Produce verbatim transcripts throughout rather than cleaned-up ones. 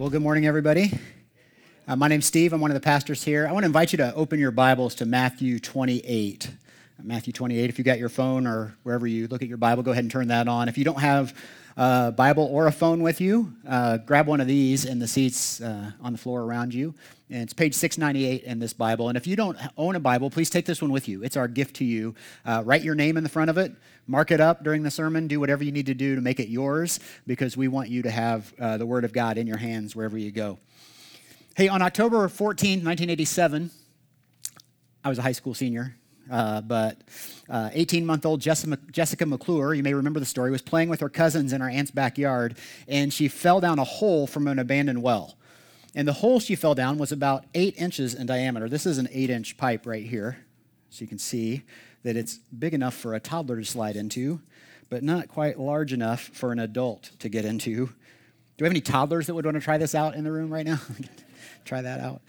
Well, good morning, everybody. Uh, my name's Steve. I'm one of the pastors here. I want to invite you to open your Bibles to Matthew twenty-eight. Matthew twenty-eight, if you got your phone or wherever you look at your Bible, go ahead and turn that on. If you don't have a Bible or a phone with you, uh, grab one of these in the seats uh, on the floor around you. And it's page six ninety-eight in this Bible. And if you don't own a Bible, please take this one with you. It's our gift to you. Uh, write your name in the front of it. Mark it up during the sermon. Do whatever you need to do to make it yours, because we want you to have uh, the Word of God in your hands wherever you go. Hey, on October fourteenth, nineteen eighty-seven, I was a high school senior. Uh, but uh, eighteen-month-old Jessica McClure, you may remember the story, was playing with her cousins in her aunt's backyard, and she fell down a hole from an abandoned well. And the hole she fell down was about eight inches in diameter. This is an eight-inch pipe right here, so you can see that it's big enough for a toddler to slide into, but not quite large enough for an adult to get into. Do we have any toddlers that would want to try this out in the room right now? Try that out.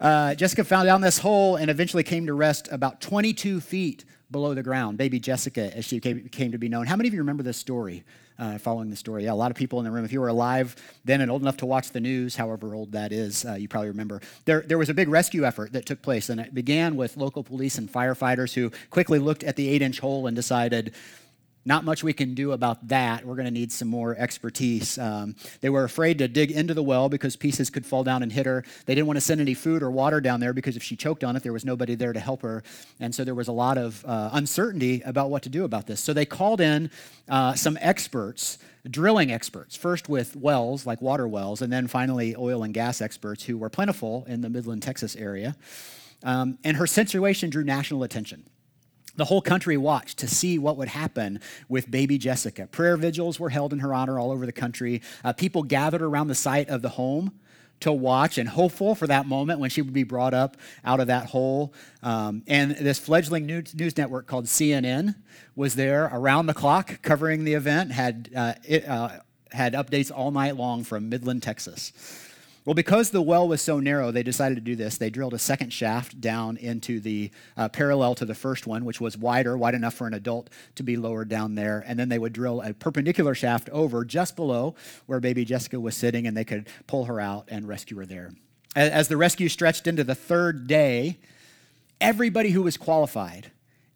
Uh, Jessica found down this hole and eventually came to rest about twenty-two feet below the ground. Baby Jessica, as she came, came to be known. How many of you remember this story, uh, following the story? Yeah, a lot of people in the room. If you were alive then and old enough to watch the news, however old that is, uh, you probably remember. There, there was a big rescue effort that took place, and it began with local police and firefighters who quickly looked at the eight-inch hole and decided, not much we can do about that. We're going to need some more expertise. Um, they were afraid to dig into the well because pieces could fall down and hit her. They didn't want to send any food or water down there because if she choked on it, there was nobody there to help her. And so there was a lot of uh, uncertainty about what to do about this. So they called in uh, some experts, drilling experts, first with wells, like water wells, and then finally oil and gas experts who were plentiful in the Midland, Texas area. Um, and her situation drew national attention. The whole country watched to see what would happen with baby Jessica. Prayer vigils were held in her honor all over the country. Uh, people gathered around the site of the home to watch and hopeful for that moment when she would be brought up out of that hole. Um, and this fledgling news network called C N N was there around the clock covering the event, had, uh, it, uh, had updates all night long from Midland, Texas. Well, because the well was so narrow, they decided to do this. They drilled a second shaft down into the uh, parallel to the first one, which was wider, wide enough for an adult to be lowered down there. And then they would drill a perpendicular shaft over just below where baby Jessica was sitting, and they could pull her out and rescue her there. As the rescue stretched into the third day, everybody who was qualified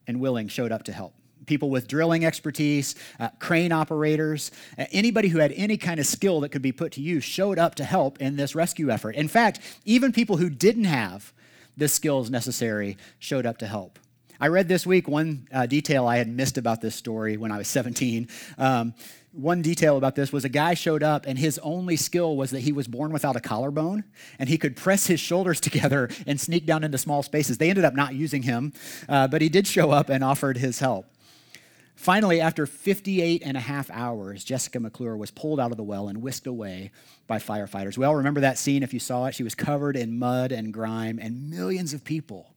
and willing showed up to help. People with drilling expertise, uh, crane operators, uh, anybody who had any kind of skill that could be put to use showed up to help in this rescue effort. In fact, even people who didn't have the skills necessary showed up to help. I read this week one uh, detail I had missed about this story when I was seventeen. Um, one detail about this was a guy showed up and his only skill was that he was born without a collarbone and he could press his shoulders together and sneak down into small spaces. They ended up not using him, uh, but he did show up and offered his help. Finally, after fifty-eight and a half hours, Jessica McClure was pulled out of the well and whisked away by firefighters. We all remember that scene if you saw it. She was covered in mud and grime, and millions of people,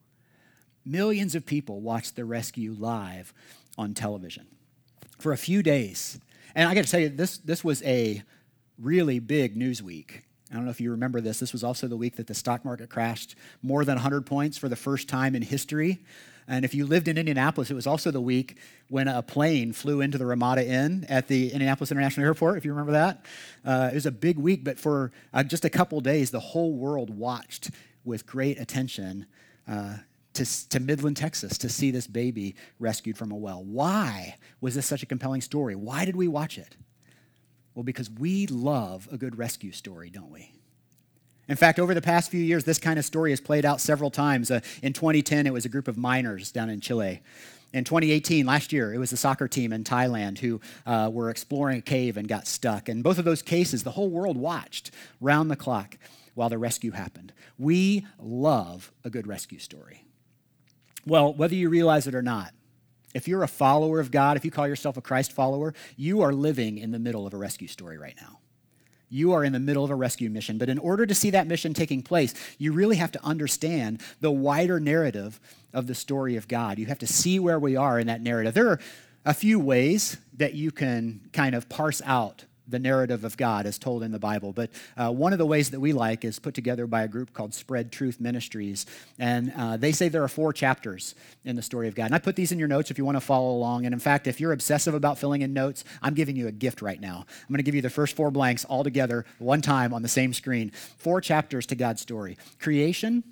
millions of people watched the rescue live on television for a few days. And I got to tell you, this, this was a really big news week. I don't know if you remember this. This was also the week that the stock market crashed more than one hundred points for the first time in history. And if you lived in Indianapolis, it was also the week when a plane flew into the Ramada Inn at the Indianapolis International Airport, if you remember that. Uh, it was a big week, but for uh, just a couple days, the whole world watched with great attention uh, to, to Midland, Texas, to see this baby rescued from a well. Why was this such a compelling story? Why did we watch it? Well, because we love a good rescue story, don't we? In fact, over the past few years, this kind of story has played out several times. Uh, in twenty ten, it was a group of miners down in Chile. In twenty eighteen, last year, it was a soccer team in Thailand who uh, were exploring a cave and got stuck. In both of those cases, the whole world watched round the clock while the rescue happened. We love a good rescue story. Well, whether you realize it or not, if you're a follower of God, if you call yourself a Christ follower, you are living in the middle of a rescue story right now. You are in the middle of a rescue mission. But in order to see that mission taking place, you really have to understand the wider narrative of the story of God. You have to see where we are in that narrative. There are a few ways that you can kind of parse out the narrative of God as told in the Bible. But uh, one of the ways that we like is put together by a group called Spread Truth Ministries. And uh, they say there are four chapters in the story of God. And I put these in your notes if you want to follow along. And in fact, if you're obsessive about filling in notes, I'm giving you a gift right now. I'm going to give you the first four blanks all together one time on the same screen. Four chapters to God's story: creation,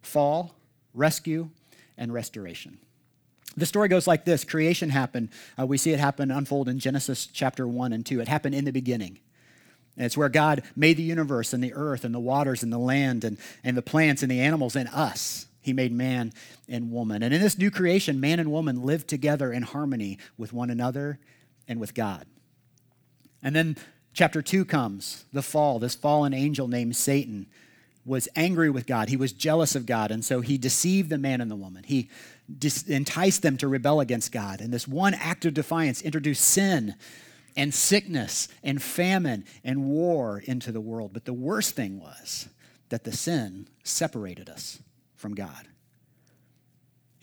fall, rescue, and restoration. The story goes like this. Creation happened. Uh, we see it happen, unfold in Genesis chapter one and two. It happened in the beginning. And it's where God made the universe and the earth and the waters and the land and, and the plants and the animals and us. He made man and woman. And in this new creation, man and woman lived together in harmony with one another and with God. And then chapter two comes, the fall. This fallen angel named Satan was angry with God. He was jealous of God, and so he deceived the man and the woman. He dis- enticed them to rebel against God, and this one act of defiance introduced sin and sickness and famine and war into the world. But the worst thing was that the sin separated us from God.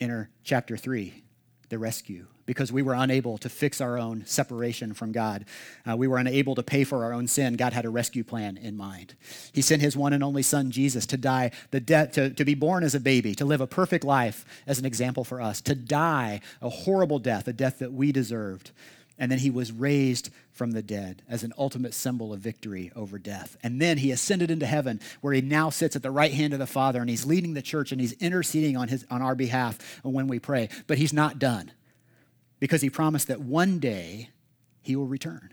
Enter chapter three, the rescue, because we were unable to fix our own separation from God. Uh, we were unable to pay for our own sin. God had a rescue plan in mind. He sent his one and only son, Jesus, to die the death, to, to be born as a baby, to live a perfect life as an example for us, to die a horrible death, a death that we deserved. And then he was raised from the dead as an ultimate symbol of victory over death. And then he ascended into heaven, where he now sits at the right hand of the Father, and he's leading the church, and he's interceding on his on our behalf when we pray. But he's not done, because he promised that one day he will return.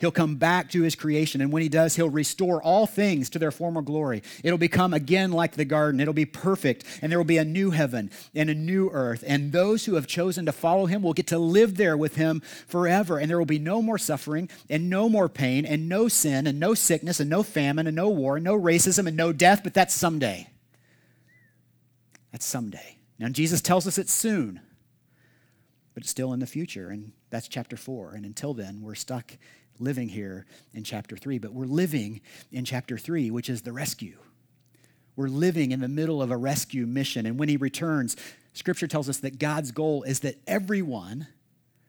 He'll come back to his creation, and when he does, he'll restore all things to their former glory. It'll become again like the garden. It'll be perfect, and there will be a new heaven and a new earth, and those who have chosen to follow him will get to live there with him forever, and there will be no more suffering and no more pain and no sin and no sickness and no famine and no war and no racism and no death, but that's someday. That's someday. Now, Jesus tells us it's soon, but it's still in the future, and that's chapter four. And until then, we're stuck living here in chapter three. But we're living in chapter three, which is the rescue. We're living in the middle of a rescue mission. And when he returns, Scripture tells us that God's goal is that everyone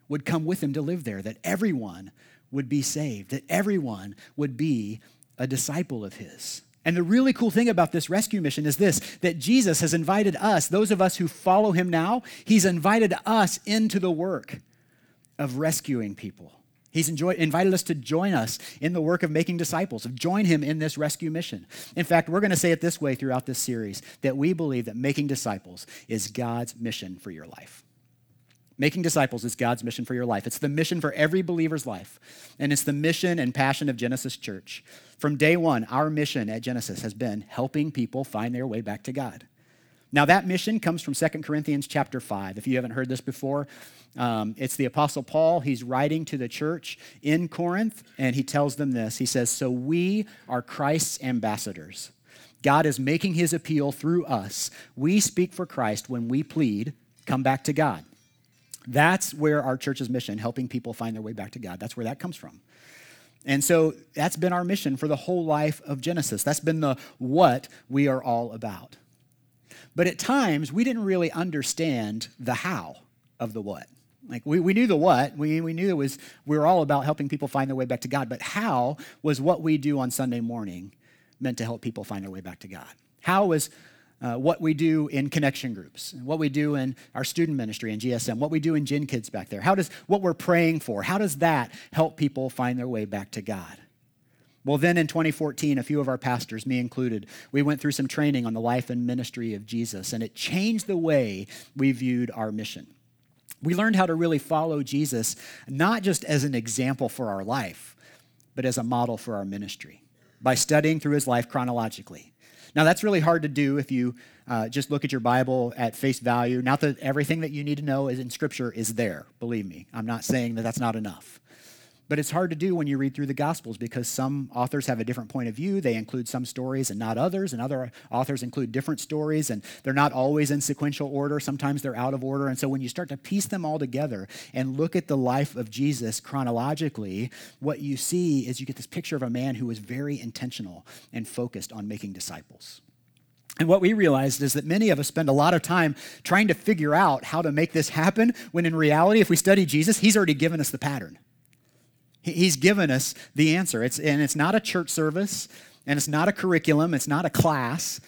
would come with him to live there, that everyone would be saved, that everyone would be a disciple of his. And the really cool thing about this rescue mission is this, that Jesus has invited us, those of us who follow him now, he's invited us into the work of rescuing people. He's enjoy, invited us to join us in the work of making disciples, of join him in this rescue mission. In fact, we're going to say it this way throughout this series, that we believe that making disciples is God's mission for your life. Making disciples is God's mission for your life. It's the mission for every believer's life, and it's the mission and passion of Genesis Church. From day one, our mission at Genesis has been helping people find their way back to God. Now, that mission comes from Second Corinthians chapter five. If you haven't heard this before, um, it's the Apostle Paul. He's writing to the church in Corinth, and he tells them this. He says, "So we are Christ's ambassadors. God is making his appeal through us. We speak for Christ when we plead, come back to God." That's where our church's mission, helping people find their way back to God, that's where that comes from. And so that's been our mission for the whole life of Genesis. That's been the what we are all about. But at times, we didn't really understand the how of the what. Like we, we knew the what, we, we knew it was, we were all about helping people find their way back to God, but how was what we do on Sunday morning meant to help people find their way back to God? How was Uh, what we do in connection groups, and what we do in our student ministry and G S M, what we do in Gen Kids back there. How does what we're praying for, how does that help people find their way back to God? Well, then in twenty fourteen, a few of our pastors, me included, we went through some training on the life and ministry of Jesus, and it changed the way we viewed our mission. We learned how to really follow Jesus, not just as an example for our life, but as a model for our ministry by studying through his life chronologically. Now, that's really hard to do if you uh, just look at your Bible at face value. Not that everything that you need to know is in Scripture is there. Believe me, I'm not saying that that's not enough. But it's hard to do when you read through the Gospels, because some authors have a different point of view. They include some stories and not others, and other authors include different stories, and they're not always in sequential order. Sometimes they're out of order. And so when you start to piece them all together and look at the life of Jesus chronologically, what you see is you get this picture of a man who was very intentional and focused on making disciples. And what we realized is that many of us spend a lot of time trying to figure out how to make this happen, when in reality, if we study Jesus, he's already given us the pattern. He's given us the answer. It's, and it's not a church service, and it's not a curriculum, it's not a class.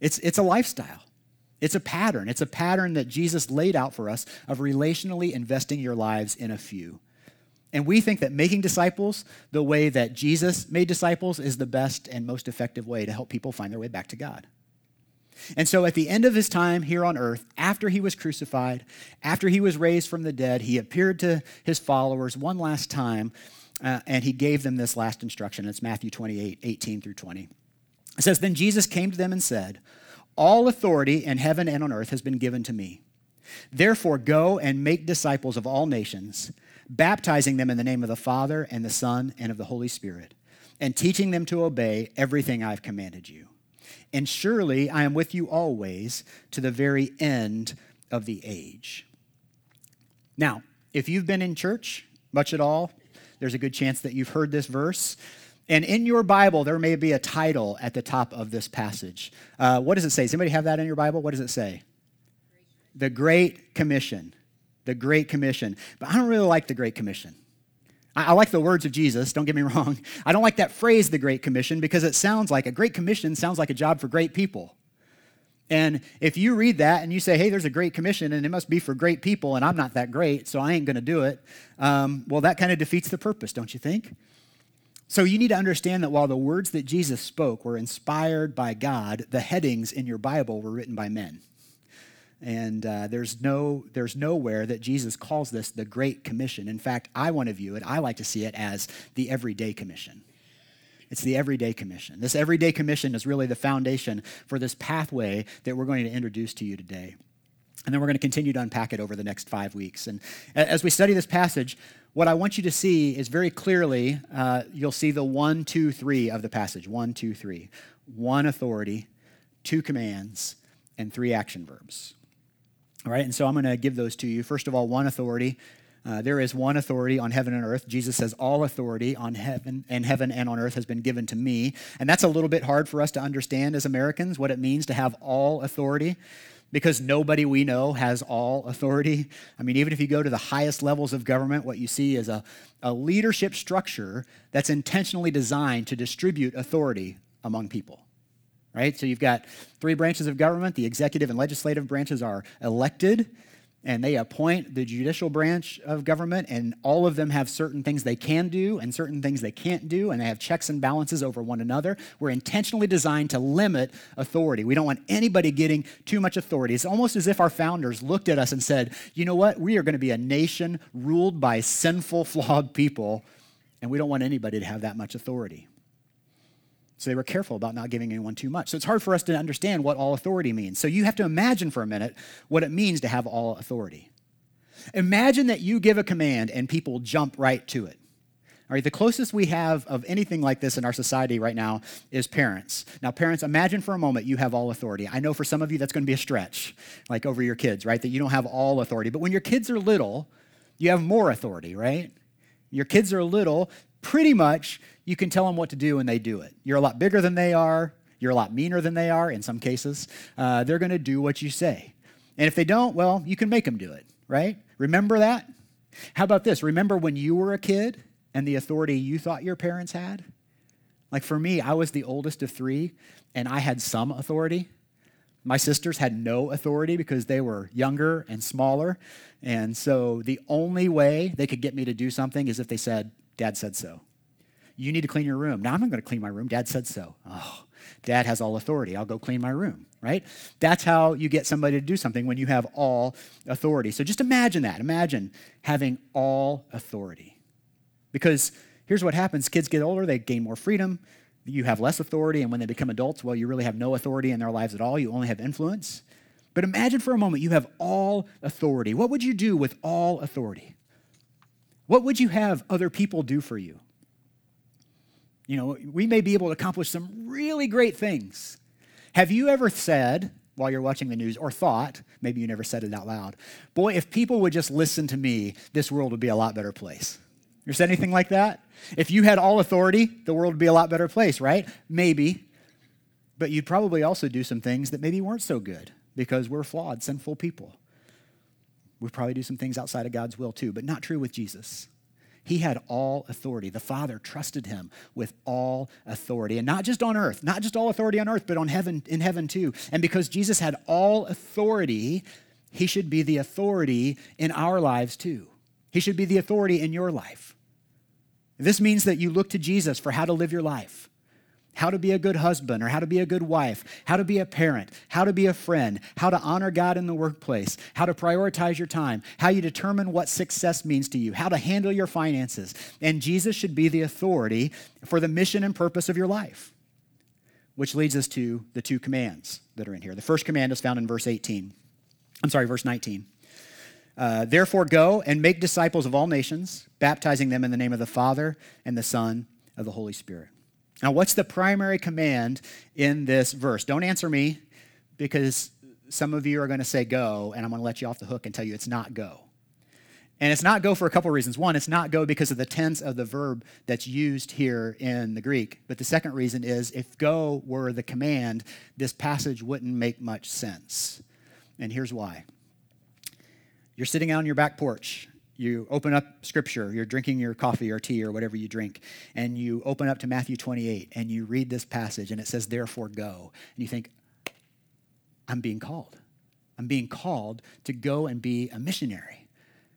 It's, it's a lifestyle. It's a pattern. It's a pattern that Jesus laid out for us of relationally investing your lives in a few. And we think that making disciples the way that Jesus made disciples is the best and most effective way to help people find their way back to God. And so at the end of his time here on earth, after he was crucified, after he was raised from the dead, he appeared to his followers one last time, uh, and he gave them this last instruction. It's Matthew twenty-eight, eighteen through twenty. It says, "Then Jesus came to them and said, 'All authority in heaven and on earth has been given to me. Therefore go and make disciples of all nations, baptizing them in the name of the Father and the Son and of the Holy Spirit, and teaching them to obey everything I've commanded you. And surely I am with you always to the very end of the age.'" Now, if you've been in church much at all, there's a good chance that you've heard this verse. And in your Bible, there may be a title at the top of this passage. Uh, what does it say? Does anybody have that in your Bible? What does it say? The Great Commission. The Great Commission. But I don't really like the Great Commission. I like the words of Jesus, don't get me wrong. I don't like that phrase, the Great Commission, because it sounds like, a Great Commission sounds like a job for great people. And if you read that and you say, hey, there's a Great Commission and it must be for great people and I'm not that great, so I ain't gonna do it, um, well, that kind of defeats the purpose, don't you think? So you need to understand that while the words that Jesus spoke were inspired by God, the headings in your Bible were written by men. And uh, there's no, there's nowhere that Jesus calls this the Great Commission. In fact, I want to view it, I like to see it as the Everyday Commission. It's the Everyday Commission. This Everyday Commission is really the foundation for this pathway that we're going to introduce to you today. And then we're going to continue to unpack it over the next five weeks. And as we study this passage, what I want you to see is very clearly, uh, you'll see the one, two, three of the passage. One, two, three. One authority, two commands, and three action verbs. All right, and so I'm going to give those to you. First of all, one authority. Uh, there is one authority on heaven and earth. Jesus says, all authority on heaven and heaven and on earth has been given to me. And that's a little bit hard for us to understand as Americans, what it means to have all authority, because nobody we know has all authority. I mean, even if you go to the highest levels of government, what you see is a, a leadership structure that's intentionally designed to distribute authority among people. Right? So you've got three branches of government. The executive and legislative branches are elected, and they appoint the judicial branch of government, and all of them have certain things they can do and certain things they can't do, and they have checks and balances over one another. We're intentionally designed to limit authority. We don't want anybody getting too much authority. It's almost as if our founders looked at us and said, you know what? We are going to be a nation ruled by sinful, flawed people, and we don't want anybody to have that much authority. So they were careful about not giving anyone too much. So it's hard for us to understand what all authority means. So you have to imagine for a minute what it means to have all authority. Imagine that you give a command and people jump right to it. All right, the closest we have of anything like this in our society right now is parents. Now, parents, imagine for a moment you have all authority. I know for some of you that's going to be a stretch, like over your kids, right, that you don't have all authority. But when your kids are little, you have more authority, right? Your kids are little, pretty much you can tell them what to do and they do it. You're a lot bigger than they are. You're a lot meaner than they are in some cases. Uh, they're going to do what you say. And if they don't, well, you can make them do it, right? Remember that? How about this? Remember when you were a kid and the authority you thought your parents had? Like for me, I was the oldest of three and I had some authority. My sisters had no authority because they were younger and smaller. And so the only way they could get me to do something is if they said, Dad said so. You need to clean your room. Now, I'm not going to clean my room. Dad said so. Oh, Dad has all authority. I'll go clean my room, right? That's how you get somebody to do something when you have all authority. So just imagine that. Imagine having all authority. Because here's what happens. Kids get older. They gain more freedom. You have less authority. And when they become adults, well, you really have no authority in their lives at all. You only have influence. But imagine for a moment you have all authority. What would you do with all authority? What would you have other people do for you? You know, we may be able to accomplish some really great things. Have you ever said, while you're watching the news, or thought, maybe you never said it out loud, boy, if people would just listen to me, this world would be a lot better place? You said anything like that? If you had all authority, the world would be a lot better place, right? Maybe. But you'd probably also do some things that maybe weren't so good because we're flawed, sinful people. We probably do some things outside of God's will too, but not true with Jesus. He had all authority. The Father trusted him with all authority. And not just on earth, not just all authority on earth, but on heaven, in heaven too. And because Jesus had all authority, he should be the authority in our lives too. He should be the authority in your life. This means that you look to Jesus for how to live your life, how to be a good husband or how to be a good wife, how to be a parent, how to be a friend, how to honor God in the workplace, how to prioritize your time, how you determine what success means to you, how to handle your finances. And Jesus should be the authority for the mission and purpose of your life, which leads us to the two commands that are in here. The first command is found in verse eighteen. I'm sorry, verse nineteen. Uh, Therefore, go and make disciples of all nations, baptizing them in the name of the Father and the Son of the Holy Spirit. Now, what's the primary command in this verse? Don't answer me, because some of you are going to say go, and I'm going to let you off the hook and tell you it's not go. And it's not go for a couple reasons. One, it's not go because of the tense of the verb that's used here in the Greek. But the second reason is, if go were the command, this passage wouldn't make much sense. And here's why. You're sitting out on your back porch. You open up Scripture. You're drinking your coffee or tea or whatever you drink. And you open up to Matthew twenty-eight, and you read this passage, and it says, therefore go. And you think, I'm being called. I'm being called to go and be a missionary.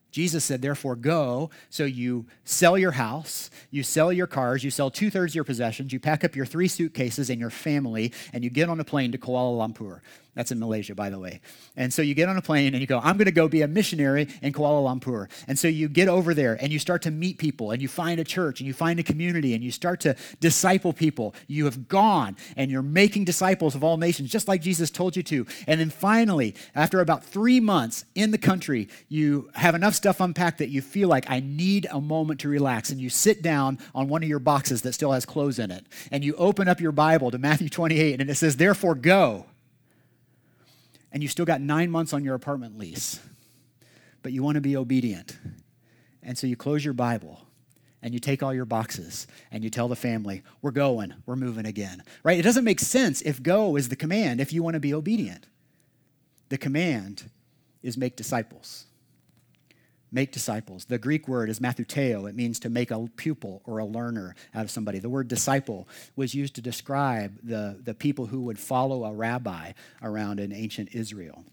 Jesus said, therefore go. So you sell your house, you sell your cars, you sell two-thirds of your possessions, you pack up your three suitcases and your family, and you get on a plane to Kuala Lumpur. That's in Malaysia, by the way. And so you get on a plane and you go, I'm going to go be a missionary in Kuala Lumpur. And so you get over there and you start to meet people and you find a church and you find a community and you start to disciple people. You have gone and you're making disciples of all nations, just like Jesus told you to. And then finally, after about three months in the country, you have enough stuff unpacked that you feel like, I need a moment to relax. And you sit down on one of your boxes that still has clothes in it. And you open up your Bible to Matthew twenty-eight and it says, therefore go. And you still got nine months on your apartment lease, but you want to be obedient. And so you close your Bible and you take all your boxes and you tell the family, we're going, we're moving again, right? It doesn't make sense if go is the command, if you want to be obedient. The command is make disciples. Make disciples. The Greek word is mathuteo. It means to make a pupil or a learner out of somebody. The word disciple was used to describe the, the people who would follow a rabbi around in ancient Israel.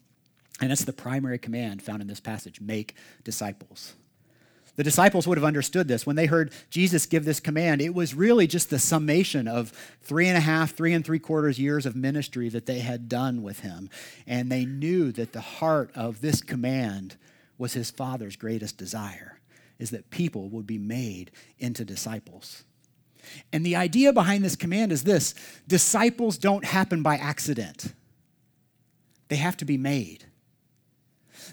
And that's the primary command found in this passage, make disciples. The disciples would have understood this. When they heard Jesus give this command, it was really just the summation of three and a half, three and three quarters years of ministry that they had done with him. And they knew that the heart of this command was his Father's greatest desire, is that people would be made into disciples. And the idea behind this command is this: disciples don't happen by accident. They have to be made.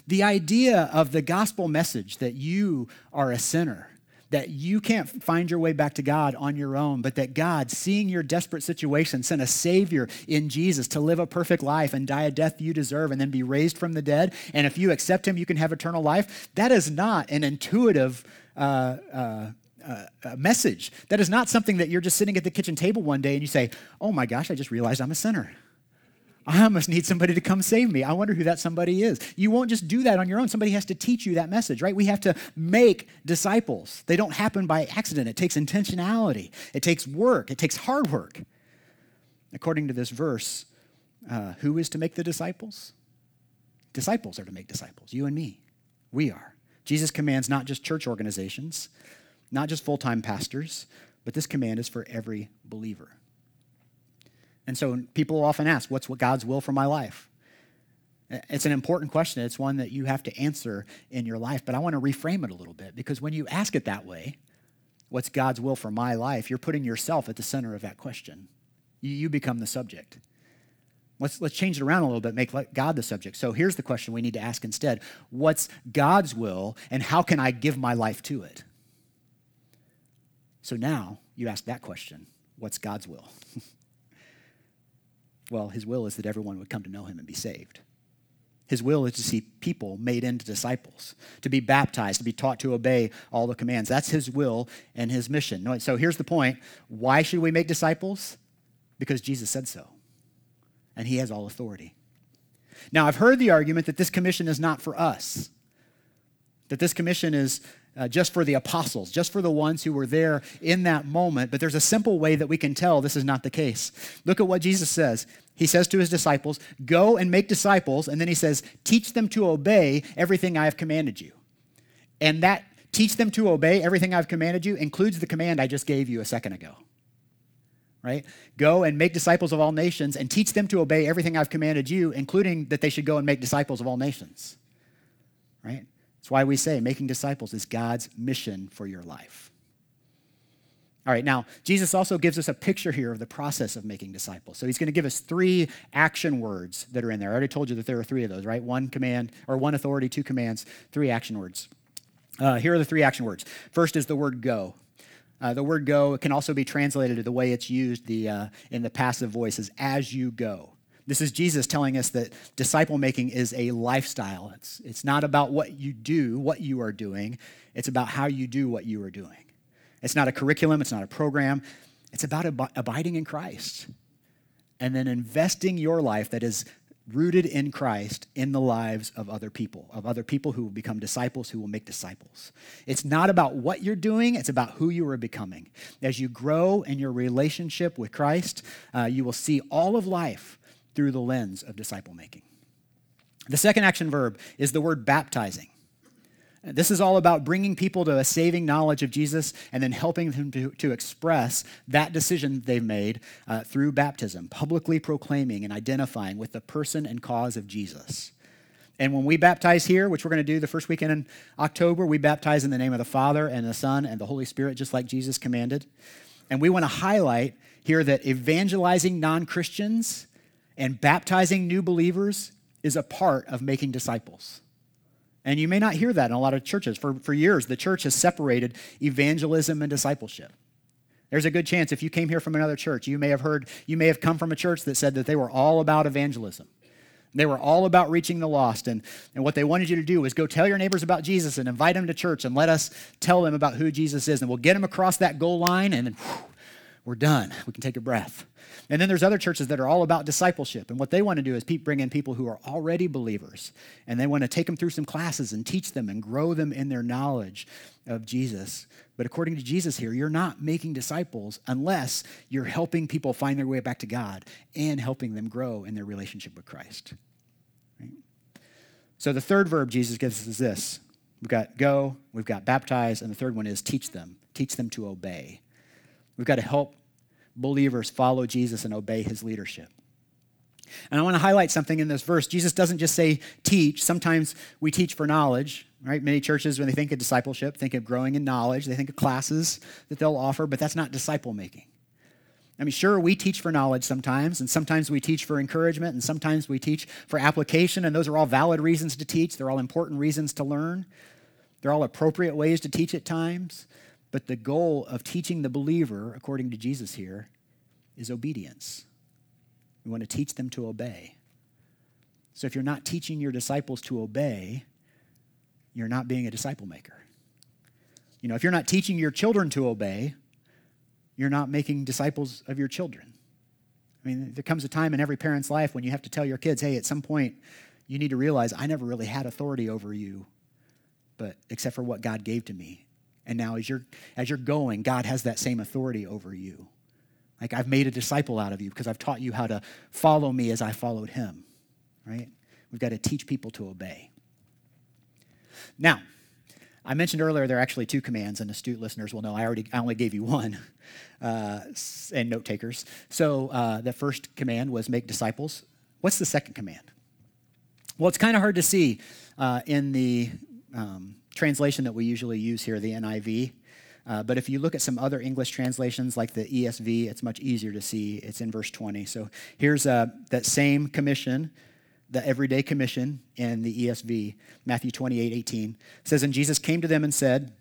The idea of the gospel message that you are a sinner, that you can't find your way back to God on your own, but that God, seeing your desperate situation, sent a Savior in Jesus to live a perfect life and die a death you deserve and then be raised from the dead. And if you accept him, you can have eternal life. That is not an intuitive uh, uh, uh, message. That is not something that you're just sitting at the kitchen table one day and you say, oh my gosh, I just realized I'm a sinner. I must need somebody to come save me. I wonder who that somebody is. You won't just do that on your own. Somebody has to teach you that message, right? We have to make disciples. They don't happen by accident. It takes intentionality. It takes work. It takes hard work. According to this verse, uh, who is to make the disciples? Disciples are to make disciples, you and me. We are. Jesus commands not just church organizations, not just full-time pastors, but this command is for every believer. And so people often ask, what's what God's will for my life? It's an important question. It's one that you have to answer in your life, but I want to reframe it a little bit, because when you ask it that way, what's God's will for my life, you're putting yourself at the center of that question. You, you become the subject. Let's, let's change it around a little bit, make God the subject. So here's the question we need to ask instead. What's God's will, and how can I give my life to it? So now you ask that question, what's God's will? Well, his will is that everyone would come to know him and be saved. His will is to see people made into disciples, to be baptized, to be taught to obey all the commands. That's his will and his mission. So here's the point. Why should we make disciples? Because Jesus said so, and he has all authority. Now, I've heard the argument that this commission is not for us, that this commission is uh, just for the apostles, just for the ones who were there in that moment. But there's a simple way that we can tell this is not the case. Look at what Jesus says. He says to his disciples, go and make disciples. And then he says, teach them to obey everything I have commanded you. And that teach them to obey everything I've commanded you includes the command I just gave you a second ago. Right? Go and make disciples of all nations and teach them to obey everything I've commanded you, including that they should go and make disciples of all nations. Right? That's why we say making disciples is God's mission for your life. All right, now, Jesus also gives us a picture here of the process of making disciples. So he's going to give us three action words that are in there. I already told you that there are three of those, right? One command, or one authority, two commands, three action words. Uh, here are the three action words. First is the word go. Uh, the word go can also be translated the way it's used the, uh, in the passive voice is as you go. This is Jesus telling us that disciple making is a lifestyle. It's, it's not about what you do, what you are doing. It's about how you do what you are doing. It's not a curriculum. It's not a program. It's about ab- abiding in Christ and then investing your life that is rooted in Christ in the lives of other people, of other people who will become disciples, who will make disciples. It's not about what you're doing. It's about who you are becoming. As you grow in your relationship with Christ, uh, you will see all of life through the lens of disciple making. The second action verb is the word baptizing. This is all about bringing people to a saving knowledge of Jesus and then helping them to, to express that decision they've made uh, through baptism, publicly proclaiming and identifying with the person and cause of Jesus. And when we baptize here, which we're going to do the first weekend in October, we baptize in the name of the Father and the Son and the Holy Spirit, just like Jesus commanded. And we want to highlight here that evangelizing non-Christians and baptizing new believers is a part of making disciples. And you may not hear that in a lot of churches. For, for years, the church has separated evangelism and discipleship. There's a good chance if you came here from another church, you may have heard, you may have come from a church that said that they were all about evangelism. They were all about reaching the lost. And, and what they wanted you to do was go tell your neighbors about Jesus and invite them to church and let us tell them about who Jesus is. And we'll get them across that goal line and then whew, we're done. We can take a breath. And then there's other churches that are all about discipleship. And what they want to do is bring in people who are already believers. And they want to take them through some classes and teach them and grow them in their knowledge of Jesus. But according to Jesus here, you're not making disciples unless you're helping people find their way back to God and helping them grow in their relationship with Christ. Right? So the third verb Jesus gives us is this. We've got go, we've got baptize, and the third one is teach them. Teach them to obey. We've got to help believers follow Jesus and obey his leadership. And I want to highlight something in this verse. Jesus doesn't just say teach. Sometimes we teach for knowledge, right? Many churches, when they think of discipleship, think of growing in knowledge. They think of classes that they'll offer, but that's not disciple making. I mean, sure, we teach for knowledge sometimes, and sometimes we teach for encouragement, and sometimes we teach for application, and those are all valid reasons to teach. They're all important reasons to learn. They're all appropriate ways to teach at times. But the goal of teaching the believer, according to Jesus here, is obedience. We want to teach them to obey. So if you're not teaching your disciples to obey, you're not being a disciple maker. You know, if you're not teaching your children to obey, you're not making disciples of your children. I mean, there comes a time in every parent's life when you have to tell your kids, hey, at some point, you need to realize I never really had authority over you, but except for what God gave to me. And now as you're, as you're going, God has that same authority over you. Like I've made a disciple out of you because I've taught you how to follow me as I followed him, right? We've got to teach people to obey. Now, I mentioned earlier there are actually two commands, and astute listeners will know I already I only gave you one, uh, and note takers. So uh, the first command was make disciples. What's the second command? Well, it's kind of hard to see uh, in the... Um, translation that we usually use here, the N I V. Uh, but if you look at some other English translations like the E S V, it's much easier to see. It's in verse twenty. So here's uh, that same commission, the everyday commission in the E S V, Matthew twenty-eight eighteen. It says, and Jesus came to them and said,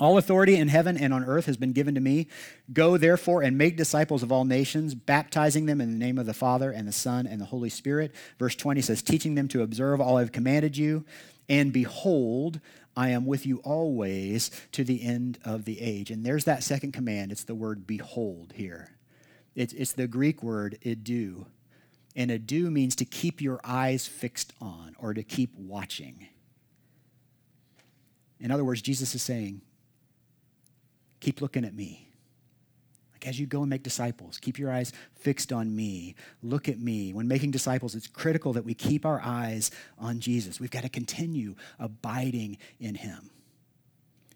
all authority in heaven and on earth has been given to me. Go therefore and make disciples of all nations, baptizing them in the name of the Father and the Son and the Holy Spirit. Verse twenty says, teaching them to observe all I have commanded you. And behold, I am with you always to the end of the age. And there's that second command. It's the word behold here. It's, it's the Greek word idu. And idu means to keep your eyes fixed on or to keep watching. In other words, Jesus is saying, keep looking at me. Like as you go and make disciples, keep your eyes fixed on me. Look at me. When making disciples, it's critical that we keep our eyes on Jesus. We've got to continue abiding in him.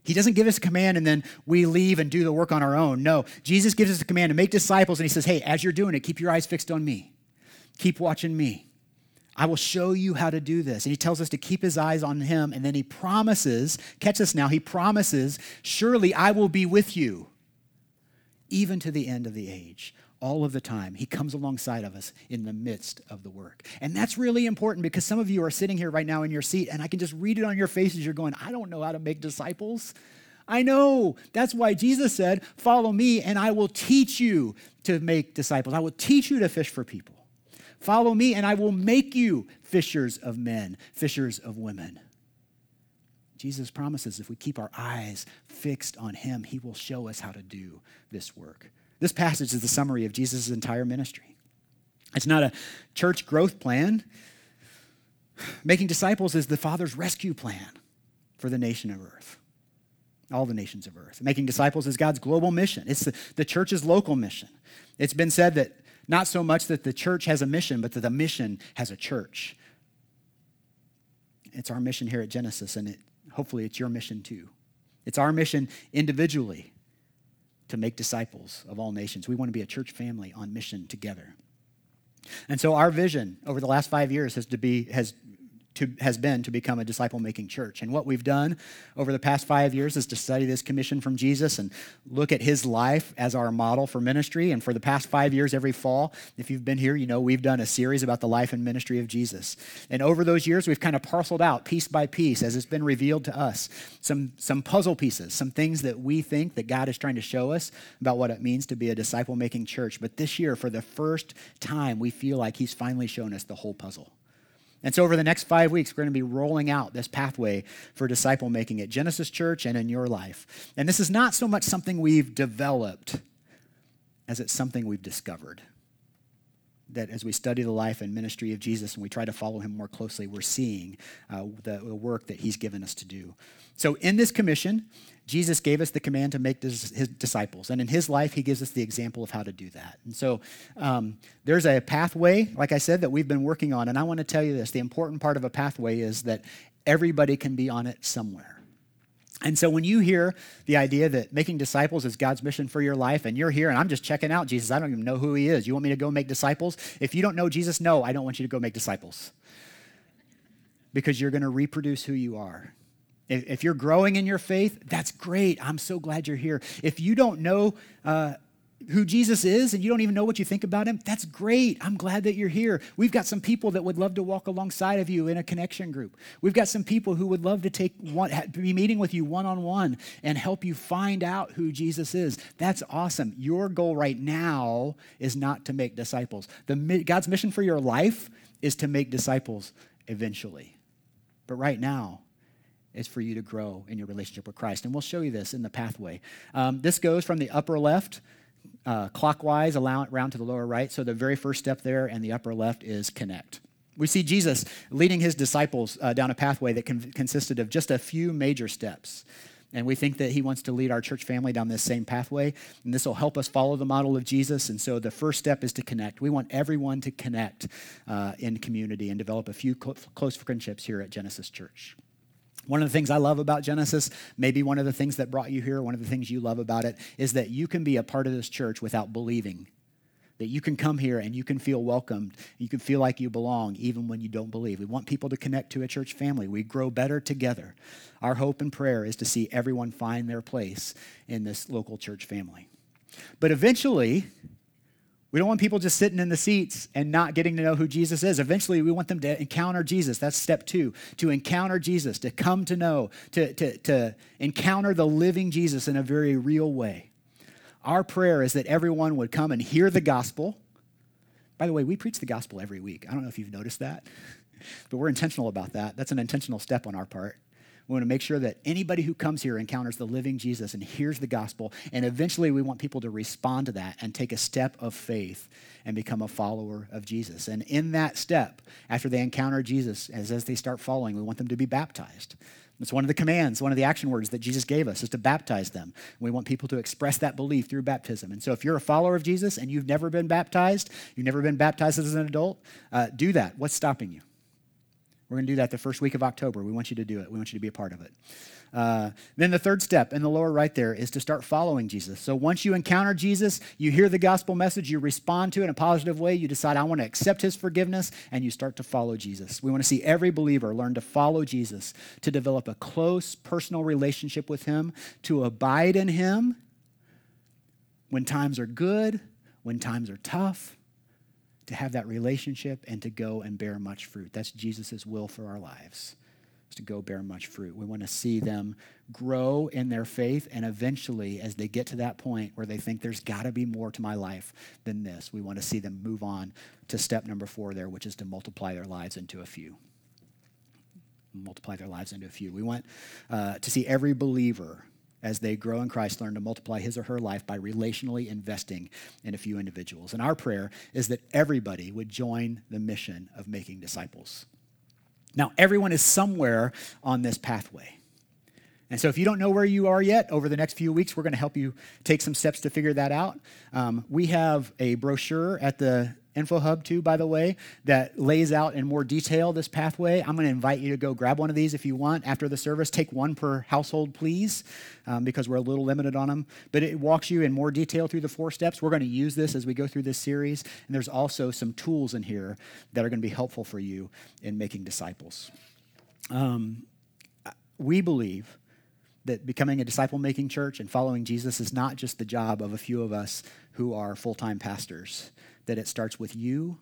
He doesn't give us a command and then we leave and do the work on our own. No, Jesus gives us a command to make disciples and he says, hey, as you're doing it, keep your eyes fixed on me. Keep watching me. I will show you how to do this. And he tells us to keep his eyes on him. And then he promises, catch this now, he promises, surely I will be with you even to the end of the age. All of the time, he comes alongside of us in the midst of the work. And that's really important because some of you are sitting here right now in your seat and I can just read it on your faces. You're going, I don't know how to make disciples. I know. That's why Jesus said, follow me and I will teach you to make disciples. I will teach you to fish for people. Follow me and I will make you fishers of men, fishers of women. Jesus promises if we keep our eyes fixed on him, he will show us how to do this work. This passage is the summary of Jesus' entire ministry. It's not a church growth plan. Making disciples is the Father's rescue plan for the nation of earth, all the nations of earth. Making disciples is God's global mission. It's the, the church's local mission. It's been said that not so much that the church has a mission, but that the mission has a church. It's our mission here at Genesis, and it, hopefully it's your mission too. It's our mission individually to make disciples of all nations. We want to be a church family on mission together. And so our vision over the last five years has to be has to has been to become a disciple-making church. And what we've done over the past five years is to study this commission from Jesus and look at his life as our model for ministry. And for the past five years, every fall, if you've been here, you know we've done a series about the life and ministry of Jesus. And over those years, we've kind of parceled out piece by piece as it's been revealed to us, some, some puzzle pieces, some things that we think that God is trying to show us about what it means to be a disciple-making church. But this year, for the first time, we feel like he's finally shown us the whole puzzle. And so over the next five weeks, we're going to be rolling out this pathway for disciple making at Genesis Church and in your life. And this is not so much something we've developed as it's something we've discovered. That as we study the life and ministry of Jesus and we try to follow him more closely, we're seeing uh, the, the work that he's given us to do. So in this commission, Jesus gave us the command to make dis- his disciples. And in his life, he gives us the example of how to do that. And so um, there's a pathway, like I said, that we've been working on. And I want to tell you this, the important part of a pathway is that everybody can be on it somewhere. And so when you hear the idea that making disciples is God's mission for your life and you're here and I'm just checking out Jesus, I don't even know who he is. You want me to go make disciples? If you don't know Jesus, no, I don't want you to go make disciples because you're going to reproduce who you are. If you're growing in your faith, that's great. I'm so glad you're here. If you don't know uh, who Jesus is and you don't even know what you think about him, that's great. I'm glad that you're here. We've got some people that would love to walk alongside of you in a connection group. We've got some people who would love to take one, be meeting with you one-on-one and help you find out who Jesus is. That's awesome. Your goal right now is not to make disciples. The, God's mission for your life is to make disciples eventually. But right now, is for you to grow in your relationship with Christ. And we'll show you this in the pathway. Um, this goes from the upper left, uh, clockwise, around to the lower right. So the very first step there and the upper left is connect. We see Jesus leading his disciples uh, down a pathway that con- consisted of just a few major steps. And we think that he wants to lead our church family down this same pathway. And this will help us follow the model of Jesus. And so the first step is to connect. We want everyone to connect uh, in community and develop a few cl- close friendships here at Genesis Church. One of the things I love about Genesis, maybe one of the things that brought you here, one of the things you love about it, is that you can be a part of this church without believing. That you can come here and you can feel welcomed. You can feel like you belong even when you don't believe. We want people to connect to a church family. We grow better together. Our hope and prayer is to see everyone find their place in this local church family. But eventually, we don't want people just sitting in the seats and not getting to know who Jesus is. Eventually, we want them to encounter Jesus. That's step two, to encounter Jesus, to come to know, to, to, to encounter the living Jesus in a very real way. Our prayer is that everyone would come and hear the gospel. By the way, we preach the gospel every week. I don't know if you've noticed that, but we're intentional about that. That's an intentional step on our part. We want to make sure that anybody who comes here encounters the living Jesus and hears the gospel. And eventually we want people to respond to that and take a step of faith and become a follower of Jesus. And in that step, after they encounter Jesus, as, as they start following, we want them to be baptized. It's one of the commands, one of the action words that Jesus gave us is to baptize them. We want people to express that belief through baptism. And so if you're a follower of Jesus and you've never been baptized, you've never been baptized as an adult, uh, do that. What's stopping you? We're going to do that the first week of October. We want you to do it. We want you to be a part of it. Uh, then the third step in the lower right there is to start following Jesus. So once you encounter Jesus, you hear the gospel message, you respond to it in a positive way, you decide, I want to accept his forgiveness, and you start to follow Jesus. We want to see every believer learn to follow Jesus, to develop a close personal relationship with him, to abide in him when times are good, when times are tough, to have that relationship and to go and bear much fruit. That's Jesus' will for our lives. To go bear much fruit. We want to see them grow in their faith, and eventually, as they get to that point where they think there's got to be more to my life than this, we want to see them move on to step number four there, which is to multiply their lives into a few. Multiply their lives into a few. We want uh, to see every believer, as they grow in Christ, learn to multiply his or her life by relationally investing in a few individuals. And our prayer is that everybody would join the mission of making disciples. Now, everyone is somewhere on this pathway. And so if you don't know where you are yet, over the next few weeks, we're going to help you take some steps to figure that out. Um, we have a brochure at the Info Hub, too, by the way, that lays out in more detail this pathway. I'm going to invite you to go grab one of these if you want after the service. Take one per household, please, um, because we're a little limited on them. But it walks you in more detail through the four steps. We're going to use this as we go through this series. And there's also some tools in here that are going to be helpful for you in making disciples. Um, we believe that becoming a disciple-making church and following Jesus is not just the job of a few of us who are full-time pastors, that it starts with you,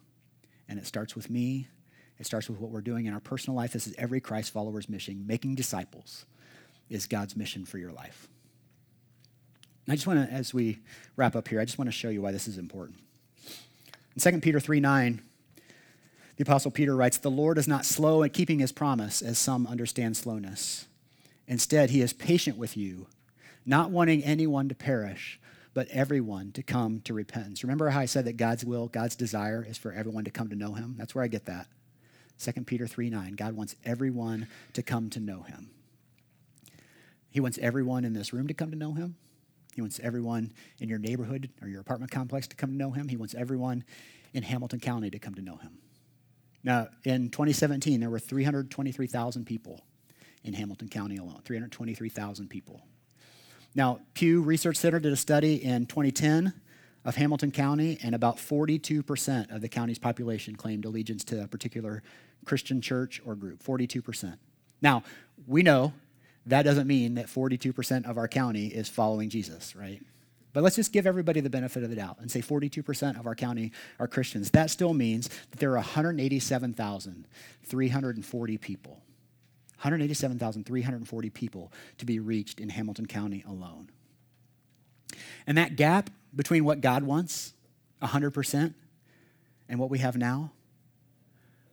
and it starts with me. It starts with what we're doing in our personal life. This is every Christ follower's mission. Making disciples is God's mission for your life. And I just want to, as we wrap up here, I just want to show you why this is important. In Second Peter three nine, the Apostle Peter writes, "The Lord is not slow at keeping his promise, as some understand slowness. Instead, he is patient with you, not wanting anyone to perish, but everyone to come to repentance." Remember how I said that God's will, God's desire is for everyone to come to know him? That's where I get that. Second Peter three nine, God wants everyone to come to know him. He wants everyone in this room to come to know him. He wants everyone in your neighborhood or your apartment complex to come to know him. He wants everyone in Hamilton County to come to know him. Now, in twenty seventeen, there were three hundred twenty-three thousand people in Hamilton County alone, three hundred twenty-three thousand people. Now, Pew Research Center did a study in twenty ten of Hamilton County, and about forty-two percent of the county's population claimed allegiance to a particular Christian church or group, forty-two percent. Now, we know that doesn't mean that forty-two percent of our county is following Jesus, right? But let's just give everybody the benefit of the doubt and say forty-two percent of our county are Christians. That still means that there are one hundred eighty-seven thousand three hundred forty people. one hundred eighty-seven thousand three hundred forty people to be reached in Hamilton County alone. And that gap between what God wants, one hundred percent, and what we have now,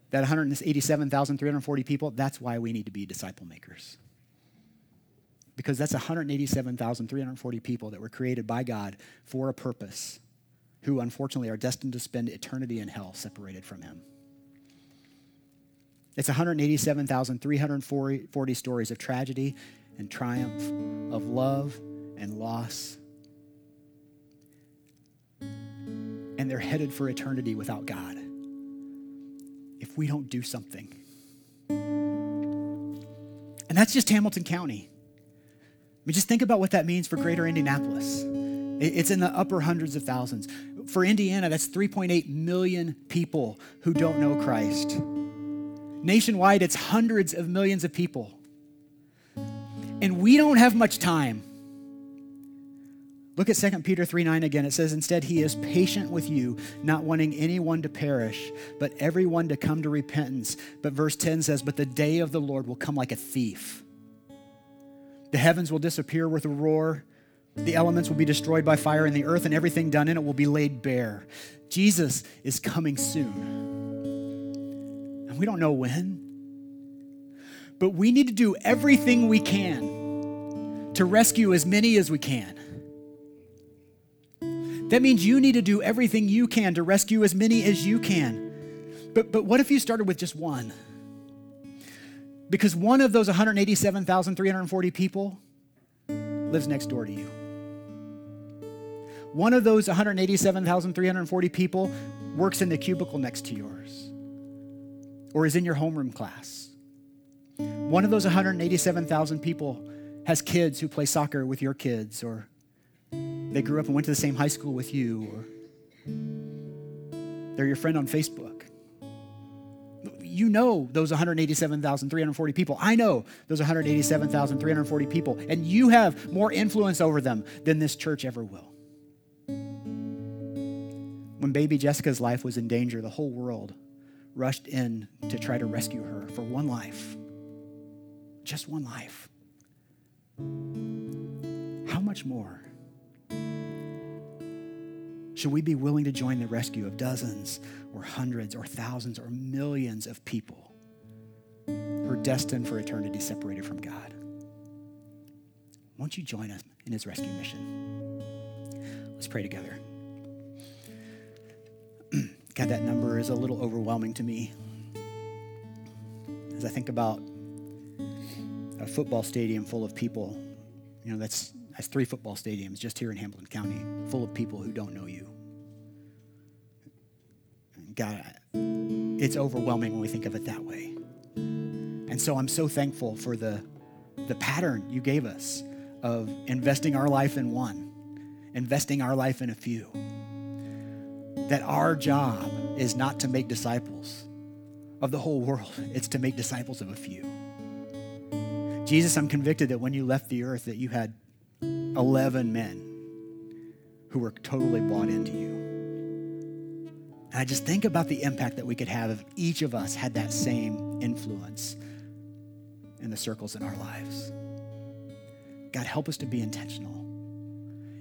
that one hundred eighty-seven thousand three hundred forty people, that's why we need to be disciple makers. Because that's one hundred eighty-seven thousand three hundred forty people that were created by God for a purpose, who unfortunately are destined to spend eternity in hell separated from him. It's one hundred eighty-seven thousand three hundred forty stories of tragedy and triumph, of love and loss. And they're headed for eternity without God if we don't do something. And that's just Hamilton County. I mean, just think about what that means for greater Indianapolis. It's in the upper hundreds of thousands. For Indiana, that's three point eight million people who don't know Christ. Nationwide, it's hundreds of millions of people. And we don't have much time. Look at Second Peter three nine again. It says, "Instead, he is patient with you, not wanting anyone to perish, but everyone to come to repentance." But verse ten says, "But the day of the Lord will come like a thief. The heavens will disappear with a roar. The elements will be destroyed by fire, and the earth and everything done in it will be laid bare." Jesus is coming soon. We don't know when, but we need to do everything we can to rescue as many as we can. That means you need to do everything you can to rescue as many as you can. But but what if you started with just one? Because one of those one hundred eighty-seven thousand three hundred forty people lives next door to you. One of those one hundred eighty-seven thousand three hundred forty people works in the cubicle next to yours or is in your homeroom class. One of those one hundred eighty-seven thousand people has kids who play soccer with your kids, or they grew up and went to the same high school with you, or they're your friend on Facebook. You know those one hundred eighty-seven thousand three hundred forty people. I know those one hundred eighty-seven thousand three hundred forty people, and you have more influence over them than this church ever will. When baby Jessica's life was in danger, the whole world rushed in to try to rescue her for one life, just one life. How much more should we be willing to join the rescue of dozens or hundreds or thousands or millions of people who are destined for eternity separated from God? Won't you join us in his rescue mission? Let's pray together. God, that number is a little overwhelming to me. As I think about a football stadium full of people, you know, that's That's three football stadiums just here in Hamilton County, full of people who don't know you. God, it's overwhelming when we think of it that way. And so I'm so thankful for the, the pattern you gave us of investing our life in one, investing our life in a few. That our job is not to make disciples of the whole world. It's to make disciples of a few. Jesus, I'm convicted that when you left the earth that you had eleven men who were totally bought into you. And I just think about the impact that we could have if each of us had that same influence in the circles in our lives. God, help us to be intentional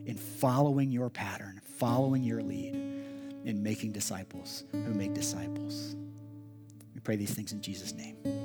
in following your pattern, following your lead, in making disciples who make disciples. We pray these things in Jesus' name.